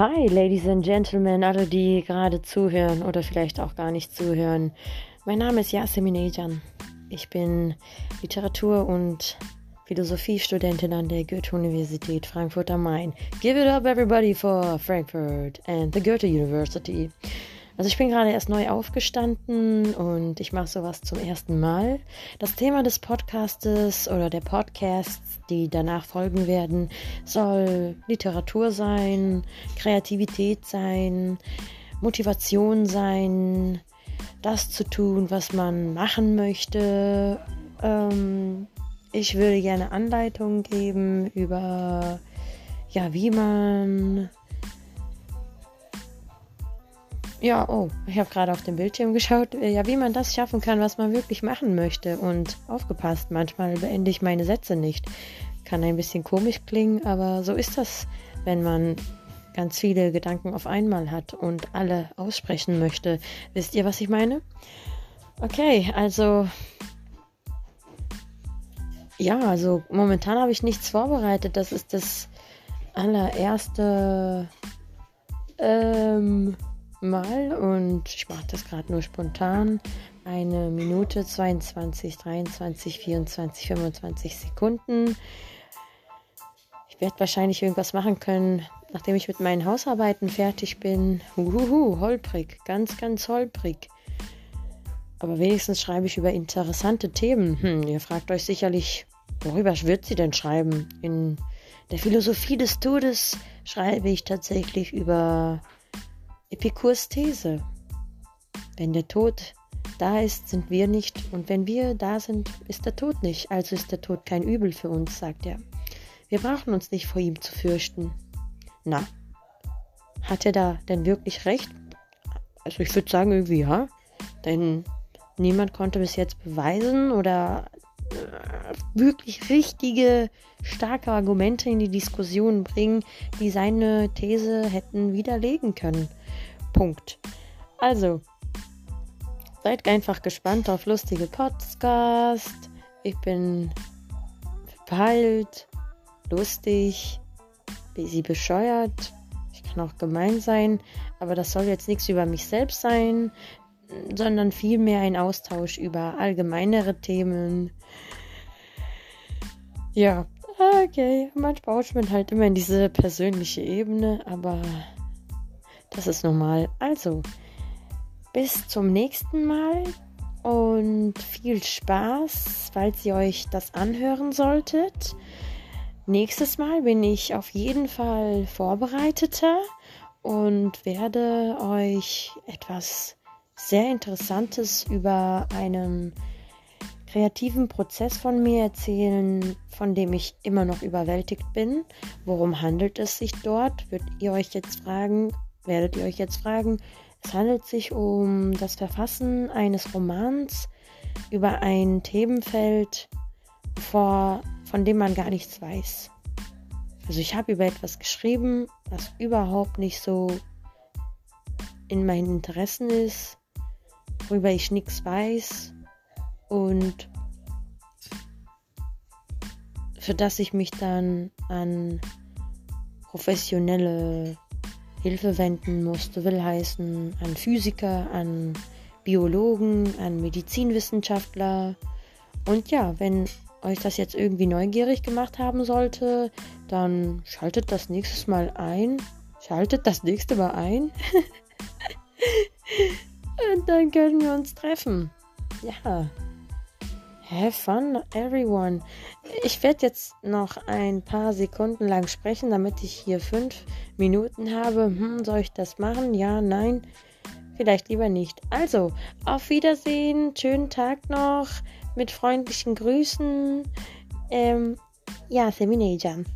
Hi, Ladies and Gentlemen, alle, die gerade zuhören oder vielleicht auch gar nicht zuhören. Mein Name ist Yasemin Ejan. Ich bin Literatur- und Philosophiestudentin an der Goethe-Universität Frankfurt am Main. Give it up, everybody, for Frankfurt and the Goethe-University. Also ich bin gerade erst neu aufgestanden und ich mache sowas zum ersten Mal. Das Thema des Podcastes oder der Podcasts, die danach folgen werden, soll Literatur sein, Kreativität sein, Motivation sein, das zu tun, was man machen möchte. Ich würde gerne Anleitungen geben über, ja, wie man... Ja, oh, ich habe gerade auf den Bildschirm geschaut. Ja, wie man das schaffen kann, was man wirklich machen möchte. Und aufgepasst, manchmal beende ich meine Sätze nicht. Kann ein bisschen komisch klingen, aber so ist das, wenn man ganz viele Gedanken auf einmal hat und alle aussprechen möchte. Wisst ihr, was ich meine? Okay, also... Ja, also momentan habe ich nichts vorbereitet. Das ist das allererste Mal und ich mache das gerade nur spontan. Eine Minute, 22, 23, 24, 25 Sekunden. Ich werde wahrscheinlich irgendwas machen können, nachdem ich mit meinen Hausarbeiten fertig bin. Holprig, ganz holprig. Aber wenigstens schreibe ich über interessante Themen. Ihr fragt euch sicherlich, worüber wird sie denn schreiben? In der Philosophie des Todes schreibe ich tatsächlich über Epikurs These. Wenn der Tod da ist, sind wir nicht. Und wenn wir da sind, ist der Tod nicht. Also ist der Tod kein Übel für uns, sagt er. Wir brauchen uns nicht vor ihm zu fürchten. Na, hat er da denn wirklich recht? Also ich würde sagen, irgendwie ja. Denn niemand konnte bis jetzt beweisen oder wirklich richtige, starke Argumente in die Diskussion bringen, die seine These hätten widerlegen können. Punkt. Also, seid einfach gespannt auf lustige Podcasts. Ich bin verpeilt, lustig, busy bescheuert. Ich kann auch gemein sein, aber das soll jetzt nichts über mich selbst sein, sondern vielmehr ein Austausch über allgemeinere Themen. Ja, okay, manchmal baut man halt immer in diese persönliche Ebene, aber das ist normal. Also, bis zum nächsten Mal und viel Spaß, falls ihr euch das anhören solltet. Nächstes Mal bin ich auf jeden Fall vorbereiteter und werde euch etwas sehr Interessantes über einen kreativen Prozess von mir erzählen, von dem ich immer noch überwältigt bin. Worum handelt es sich dort? Werdet ihr euch jetzt fragen? Es handelt sich um das Verfassen eines Romans über ein Themenfeld, von dem man gar nichts weiß. Also ich habe über etwas geschrieben, was überhaupt nicht so in meinen Interessen ist, worüber ich nichts weiß und für das ich mich dann an professionelle Hilfe wenden musste, will heißen an Physiker, an Biologen, an Medizinwissenschaftler. Und ja, wenn euch das jetzt irgendwie neugierig gemacht haben sollte, dann schaltet das nächste Mal ein und dann können wir uns treffen. Ja. Have fun, everyone. Ich werde jetzt noch ein paar Sekunden lang sprechen, damit ich hier 5 Minuten habe. Soll ich das machen? Ja, nein. Vielleicht lieber nicht. Also, auf Wiedersehen. Schönen Tag noch. Mit freundlichen Grüßen. Yasemin Ejan.